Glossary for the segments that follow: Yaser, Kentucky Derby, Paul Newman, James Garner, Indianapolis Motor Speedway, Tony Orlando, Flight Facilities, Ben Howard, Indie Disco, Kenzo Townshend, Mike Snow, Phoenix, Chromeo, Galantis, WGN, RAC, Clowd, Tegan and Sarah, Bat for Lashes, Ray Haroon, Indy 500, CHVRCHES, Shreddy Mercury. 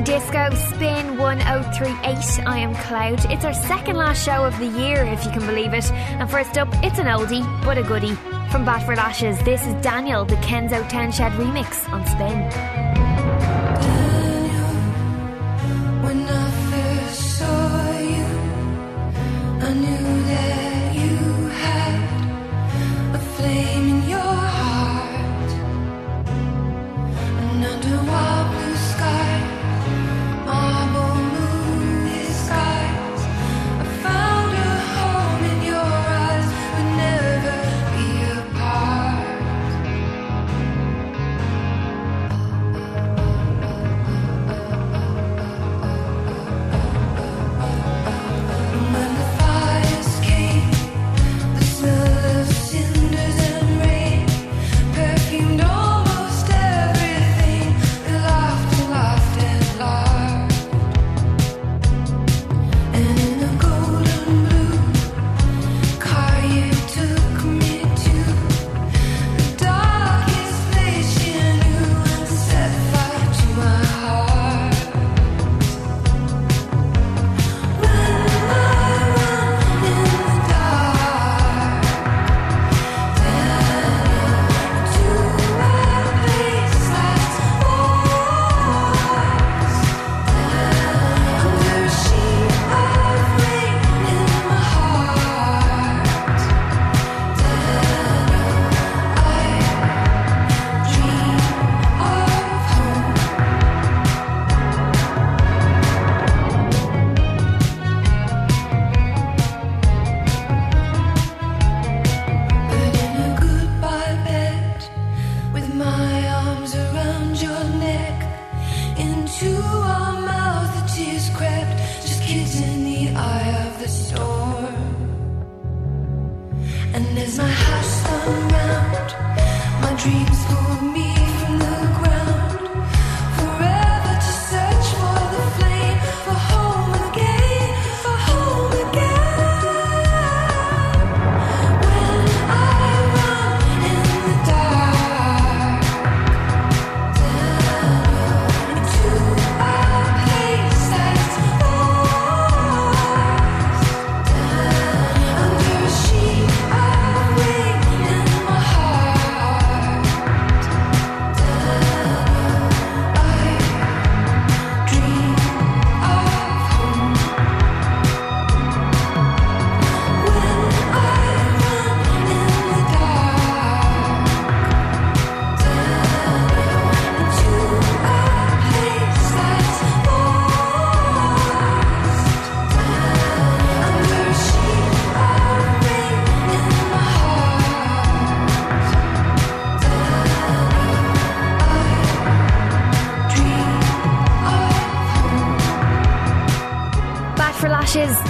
Indie Disco Spin 1038. I am Clowd. It's our second last show of the year, if you can believe it. And first up, it's an oldie, but a goodie. From Bat for Lashes, this is Daniel, the Kenzo Townshend remix on Spin.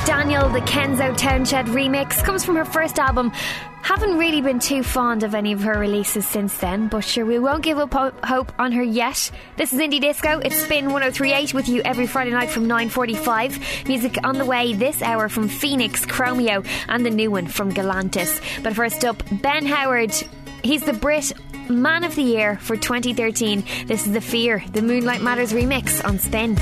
Daniel, the Kenzo Townshend remix, comes from her first album. Haven't really been too fond of any of her releases since then, but sure, we won't give up hope on her yet. This is Indie Disco. It's Spin 1038 with you every Friday night from 9:45. Music on the way this hour from Phoenix, Chromeo and the new one from Galantis. But first up, Ben Howard. He's the Brit Man of the Year for 2013. This is The Fear, the Moonlight Matters remix on Spin.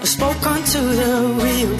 I spoke onto the wheel.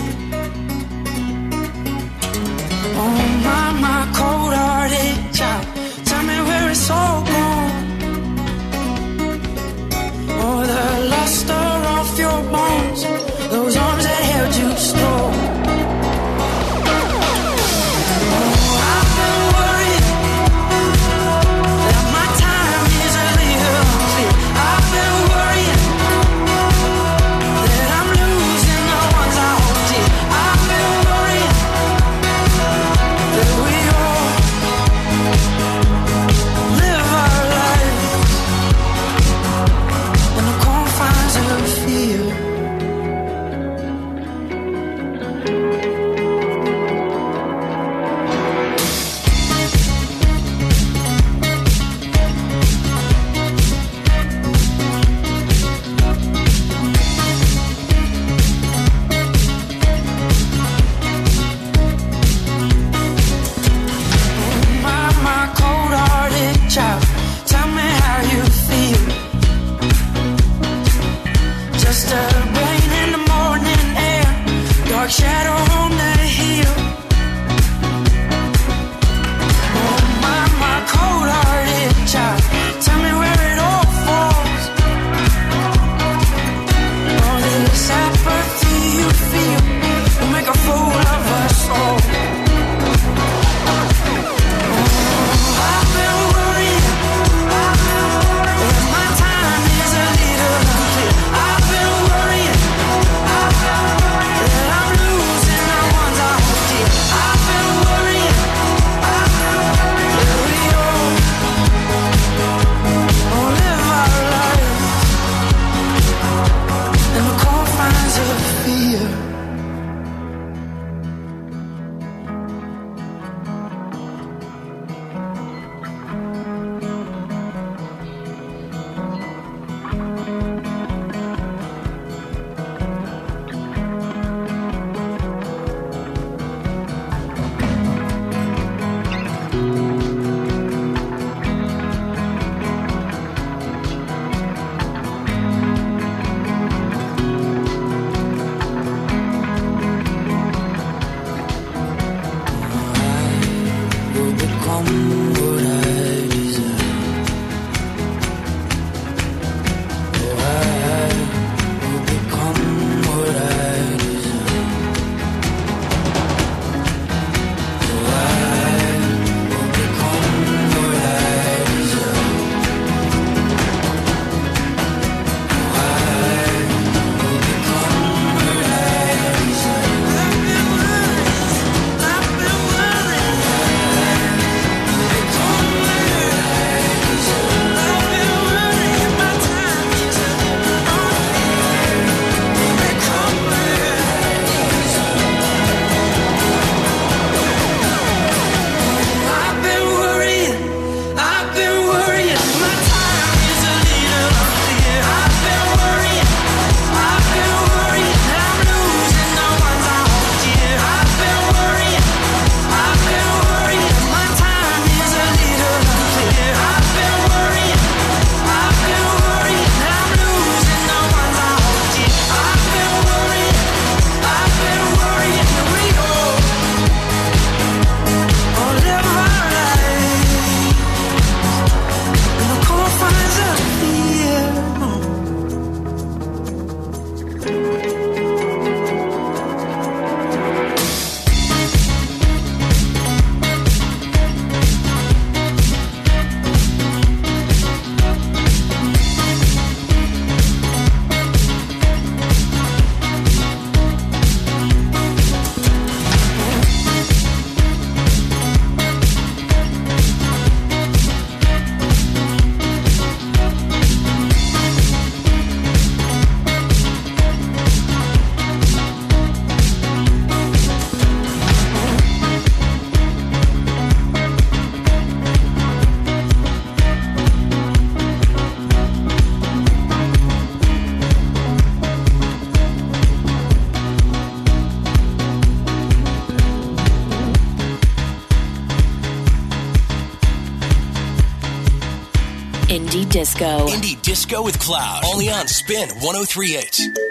Indie Disco. Indie Disco with Clowd. Only on Spin 103.8.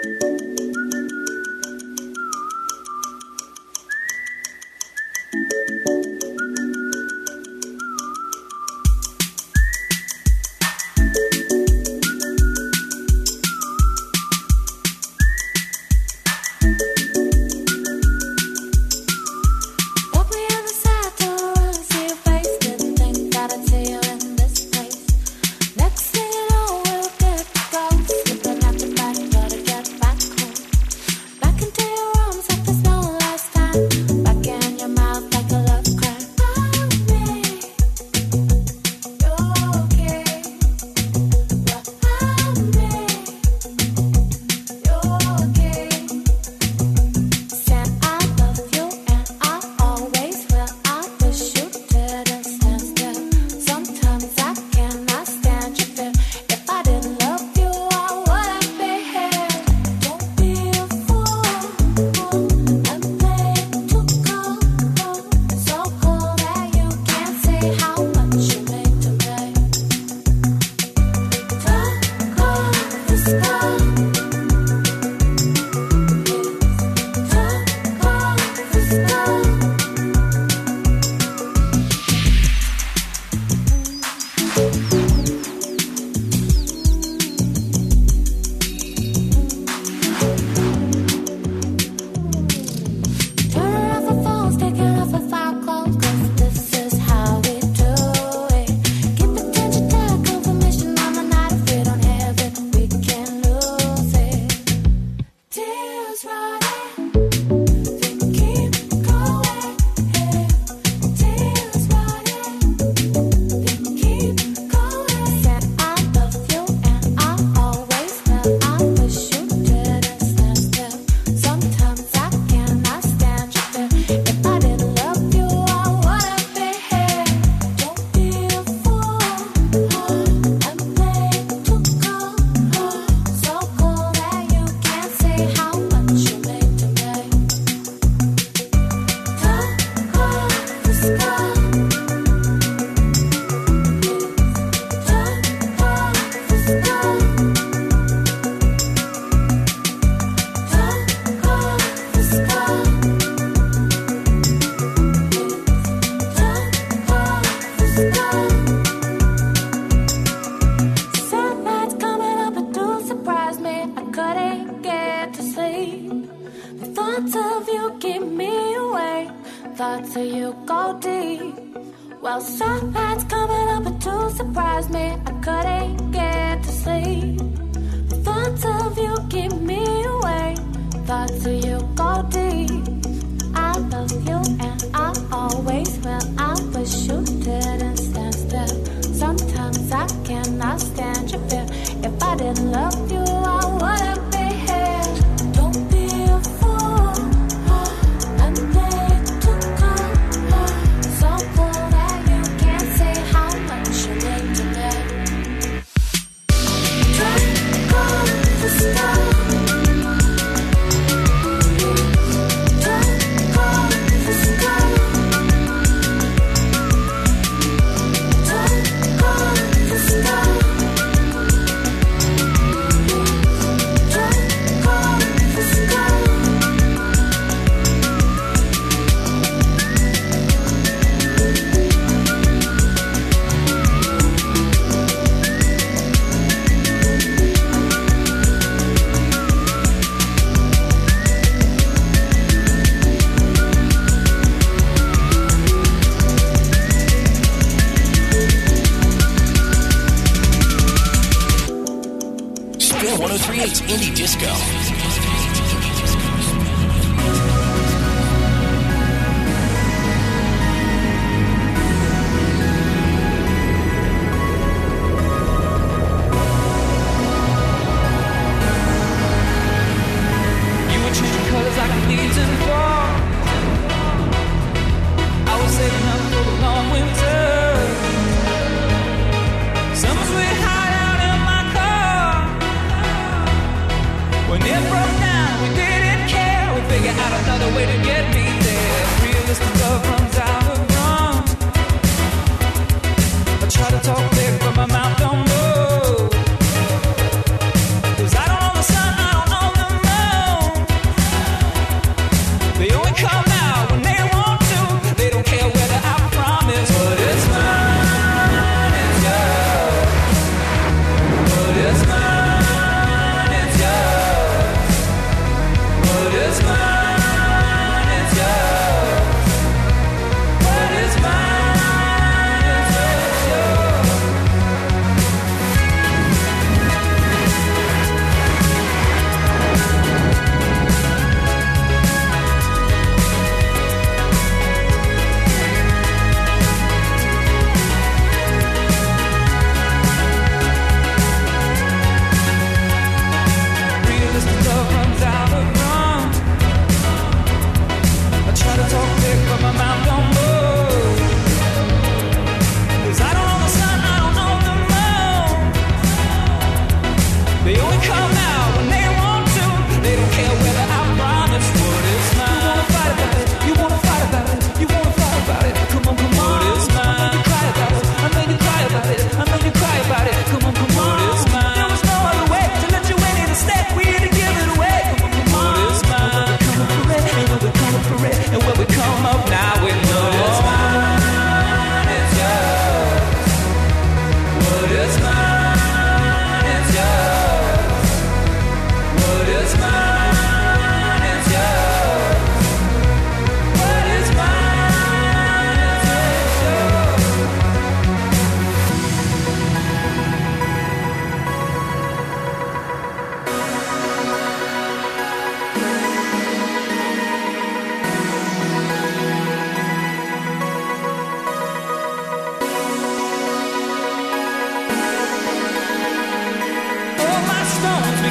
Try to talk big, but my mouth don't move.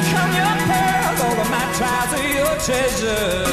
become your pearls, all of my trials are your treasures.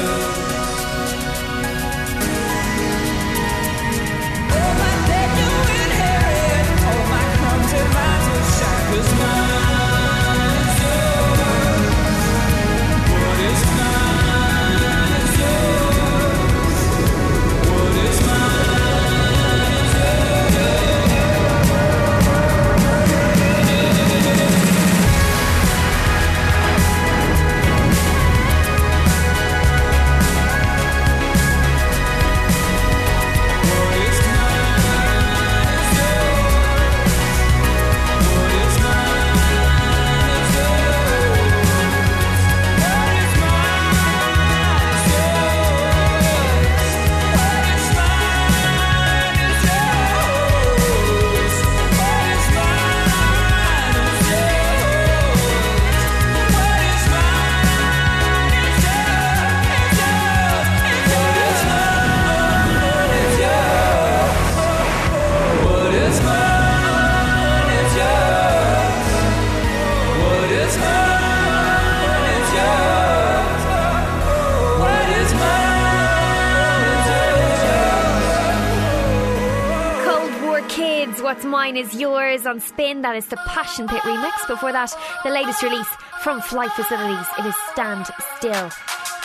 Is yours on Spin. That is the Passion Pit remix. Before that, the latest release from Flight Facilities. It is Stand Still.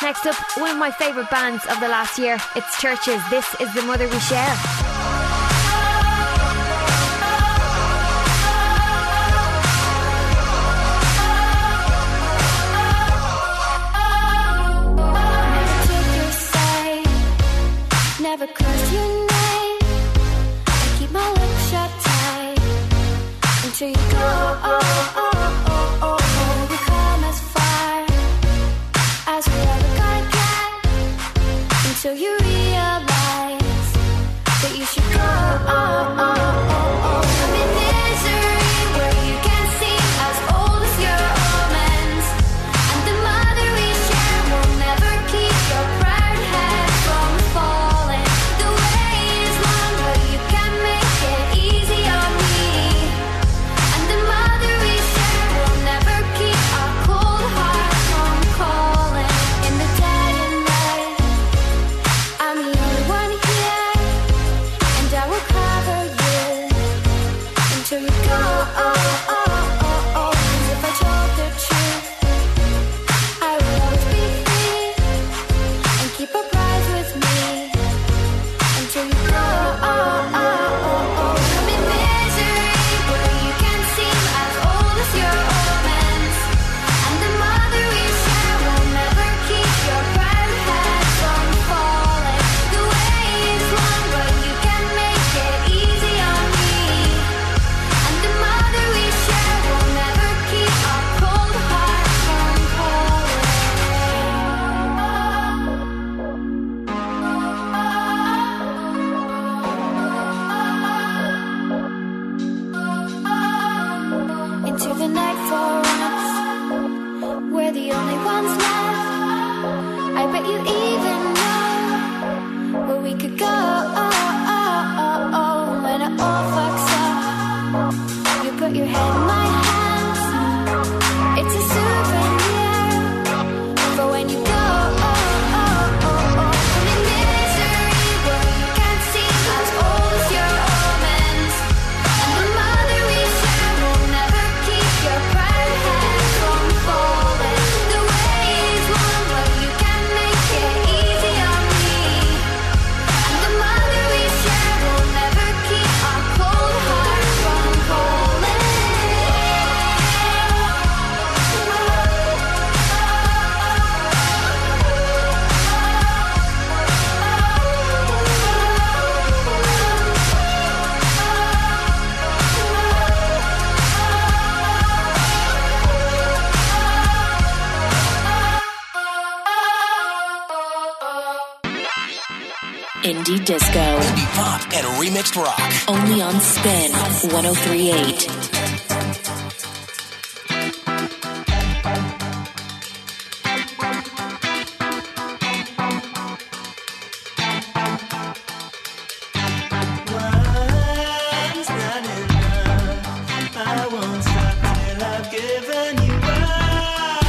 Next up, one of my favourite bands of the last year. It's CHVRCHES. This is The Mother We Share. Never took your side, never cursed your name. I keep my lips shut tight until you go, oh, we come as far as we ever got can, until you realize that you should go, I'm in misery where you can seem as old as your omens, and the mother we share will never keep your proud head from falling. The way is long, but you can make it easy on me. Indie Disco. Indie Pop and Remixed Rock. Only on Spin 103.8. I won't stop till I've given you up.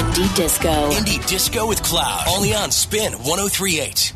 Indie Disco. Indie Disco with Clowd. Only on Spin 103.8.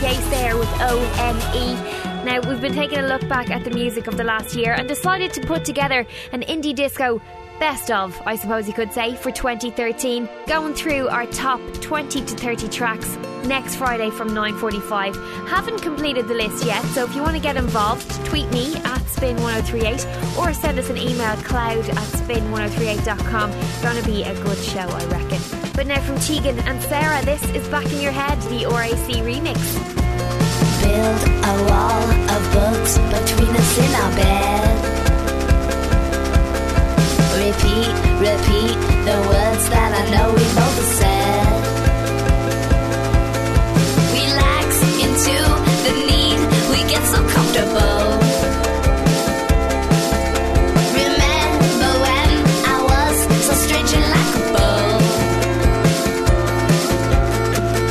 Yaser with O-N-E. Now, we've been taking a look back at the music of the last year and decided to put together an Indie Disco best of, I suppose you could say, for 2013, going through our top 20 to 30 tracks next Friday from 9.45. Haven't completed the list yet, so if you want to get involved, tweet me at spin1038 or send us an email, clowd@spin1038.com. Gonna be a good show, I reckon. But now from Tegan and Sarah, this is Back in Your Head, the RAC remix. Build a wall of books between us in our bed. Repeat the words that I know we both said. Relax into the need, we get so comfortable. Remember when I was so strange and like a bow.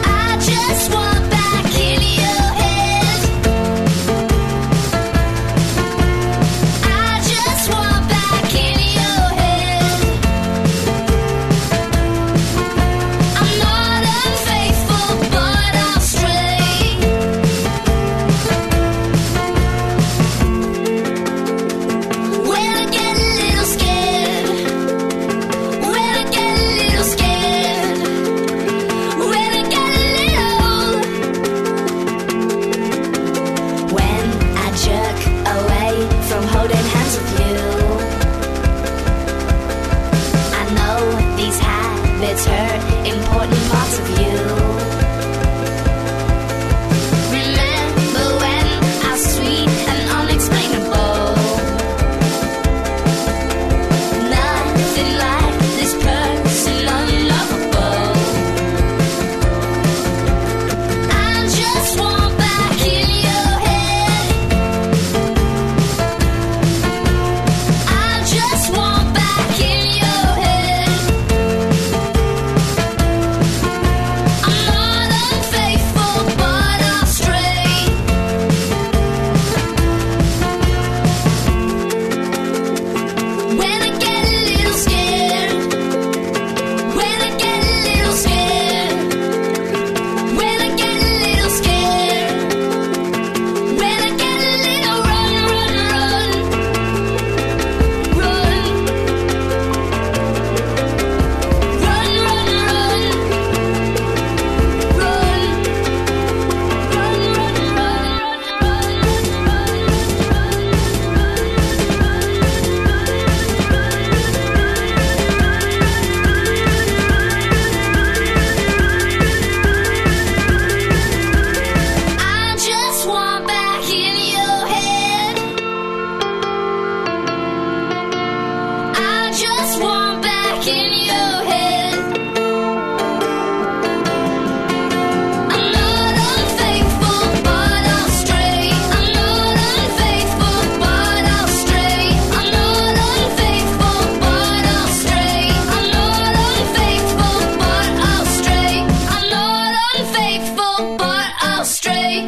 I just want back in.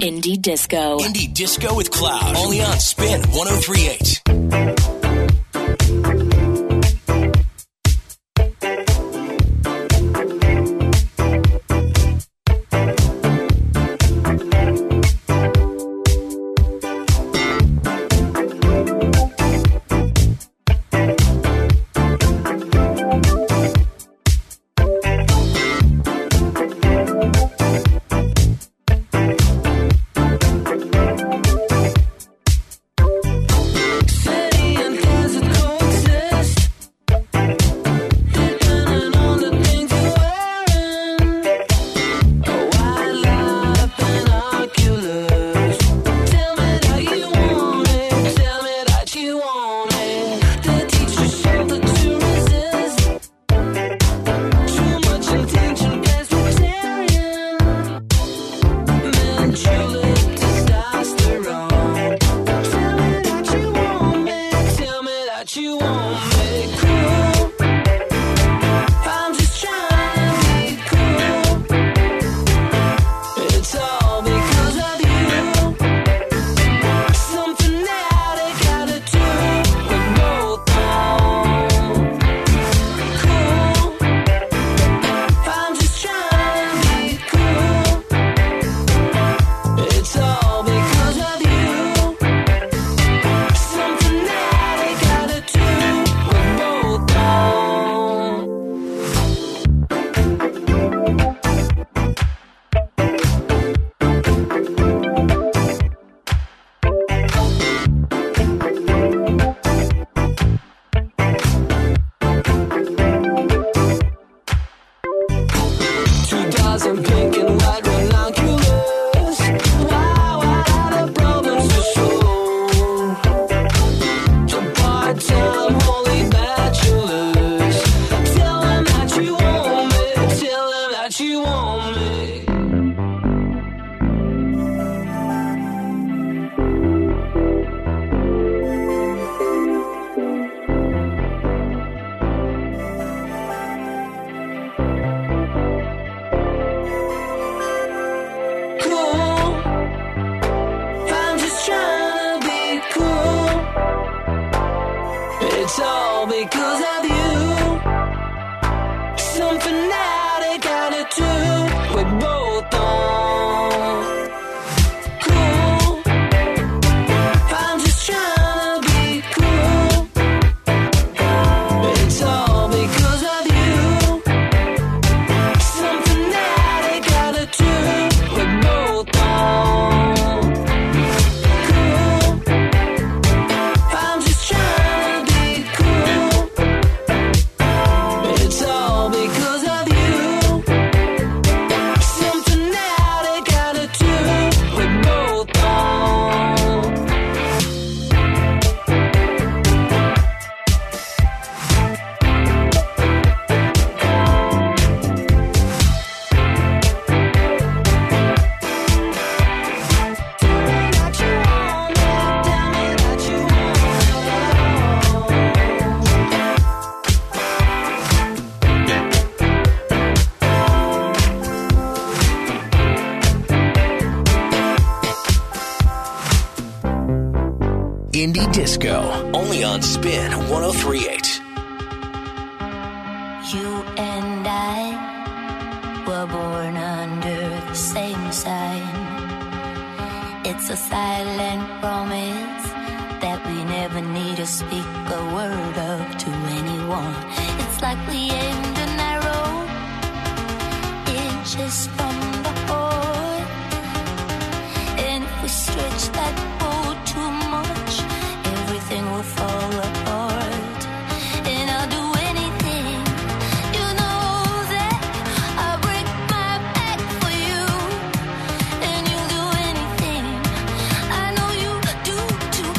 Indie Disco. Indie Disco with Clowd. Only on Spin 103.8. Indie Disco, only on Spin 103.8. You and I were born under the same sign. It's a silent promise that we never need to speak a word of to anyone. It's like we aimed an arrow inches from the hole, and if we stretch that pole too much, everything will fall apart, and I'll do anything. You know that I'll break my back for you, and you'll do anything. I know you do too.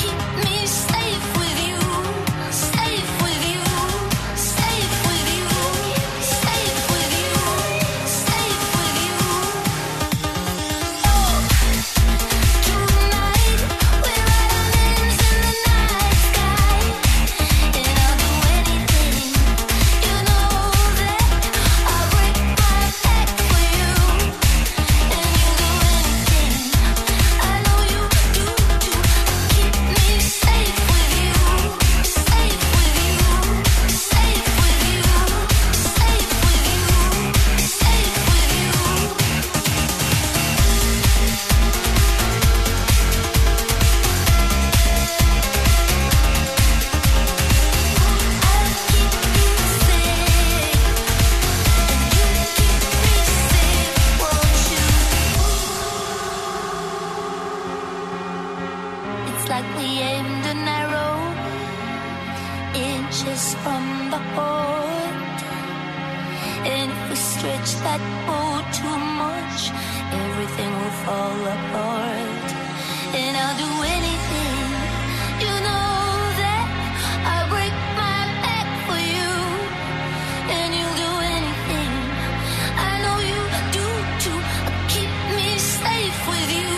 Keep me safe with you, safe with you, safe with you, safe with you, safe with you. like we aimed an arrow inches from the heart. And if we stretch that bow too much, everything will fall apart. And I'll do anything, you know that I'll break my back for you. And you'll do anything, I know you do too. Keep me safe with you.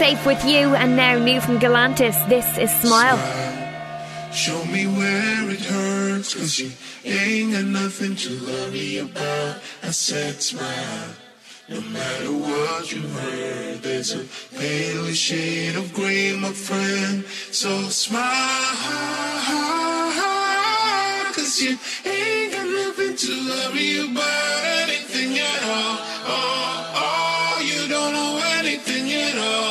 Safe With You, and now new from Galantis, this is Smile. Smile. Show me where it hurts, 'cause you ain't got nothing to worry about. I said smile. No matter what you heard, there's a pale shade of grey, my friend. So smile, 'cause you ain't got nothing to worry about. Anything at all, oh, you don't know anything at all.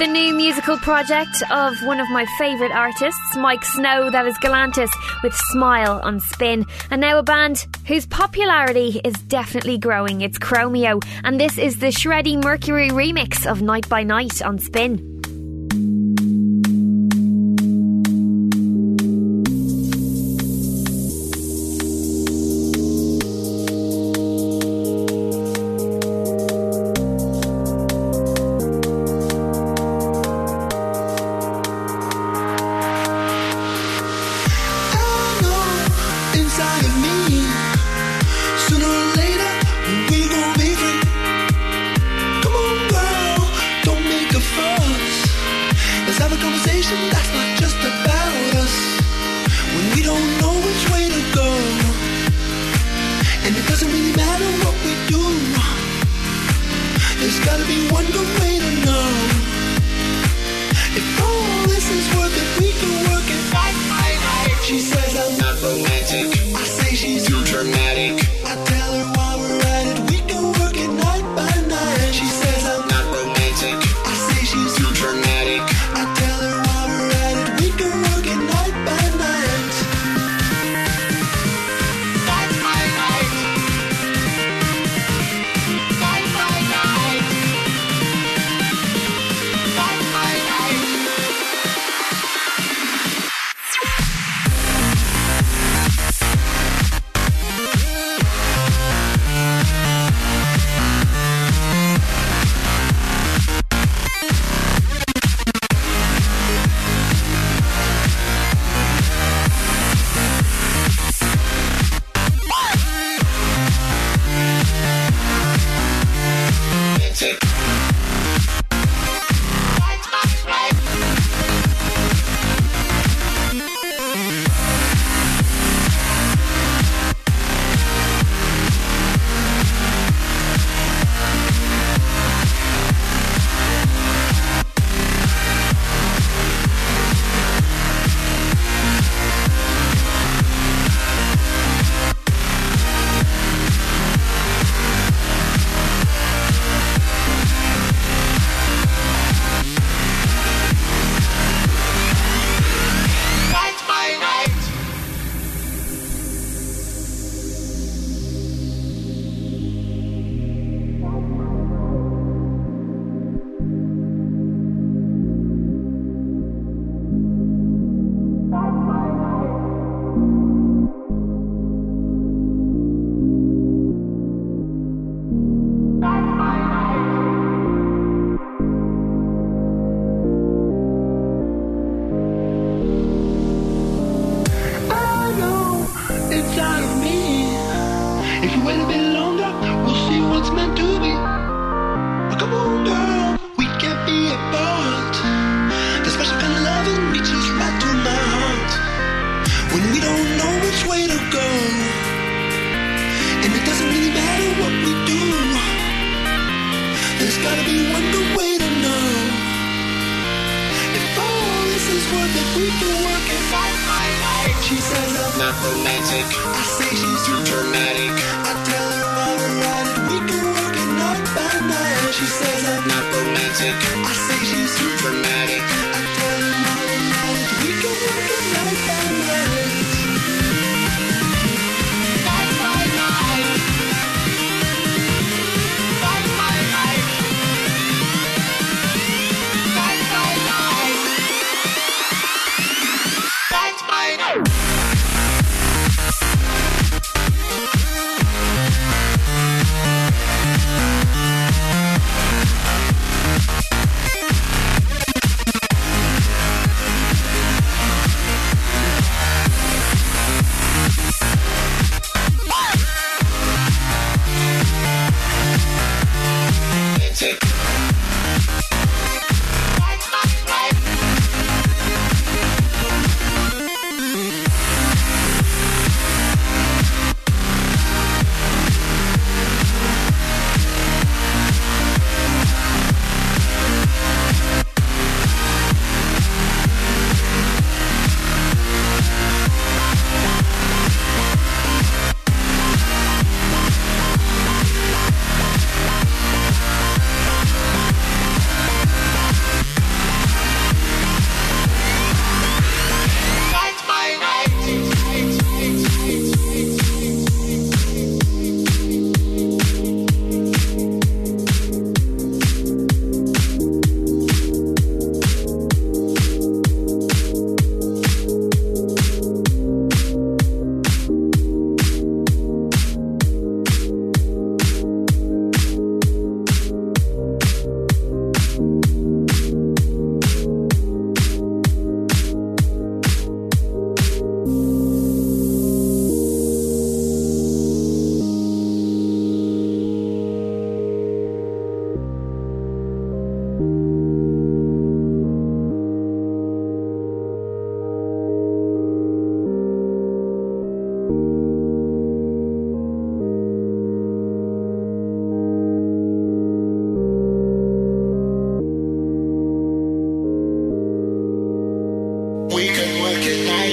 the new musical project of one of my favourite artists, Mike Snow, that is Galantis, with Smile on Spin. And now a band whose popularity is definitely growing, it's Chromeo, and this is the Shreddy Mercury remix of Night by Night on Spin.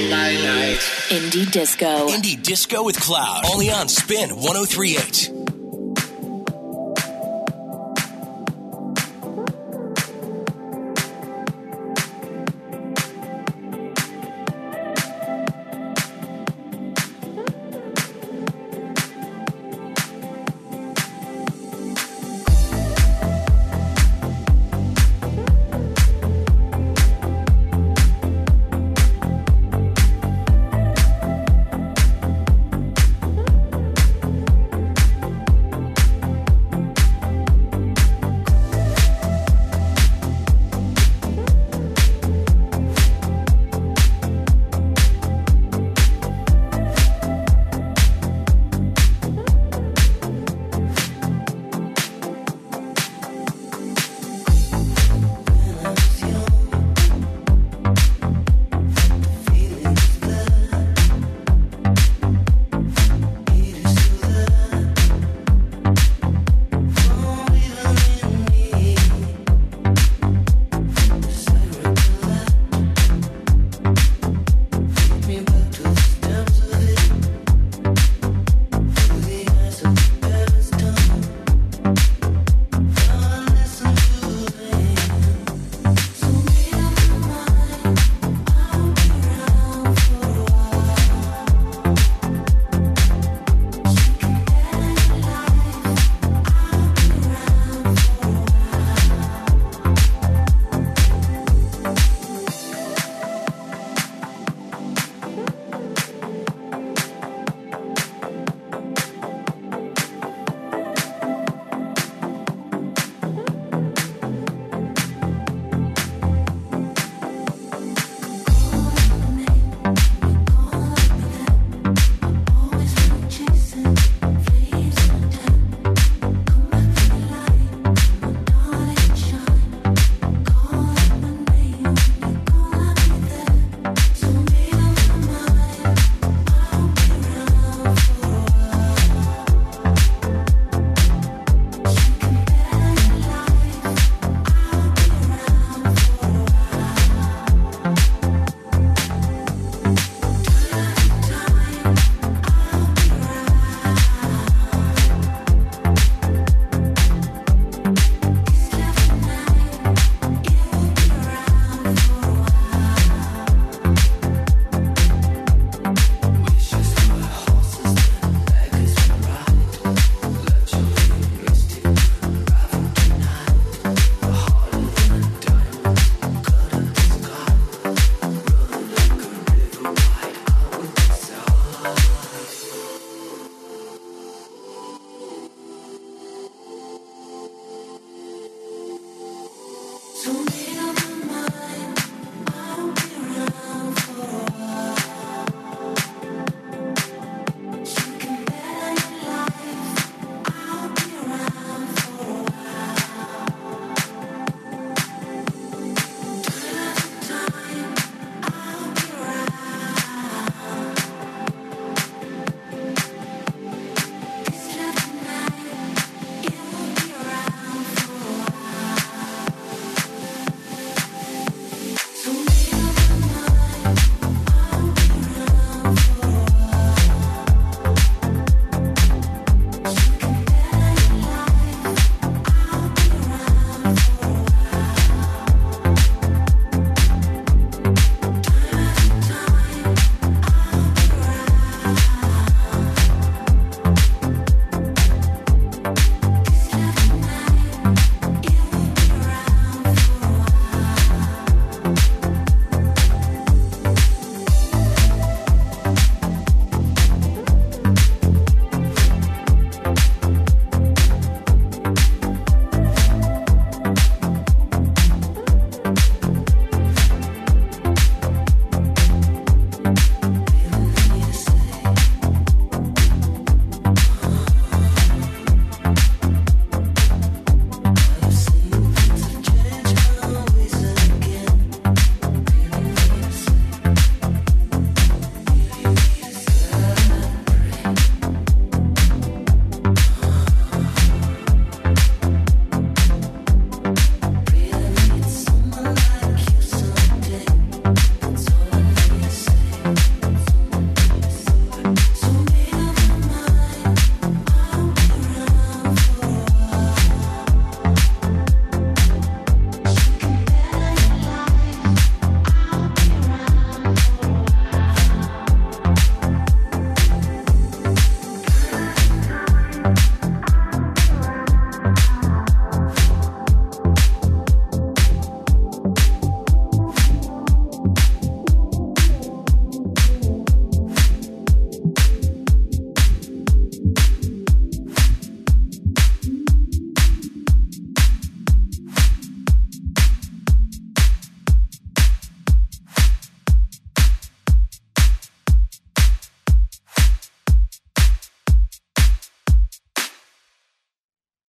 day by night. Indie Disco. Indie Disco with Clowd. Only on Spin 103.8.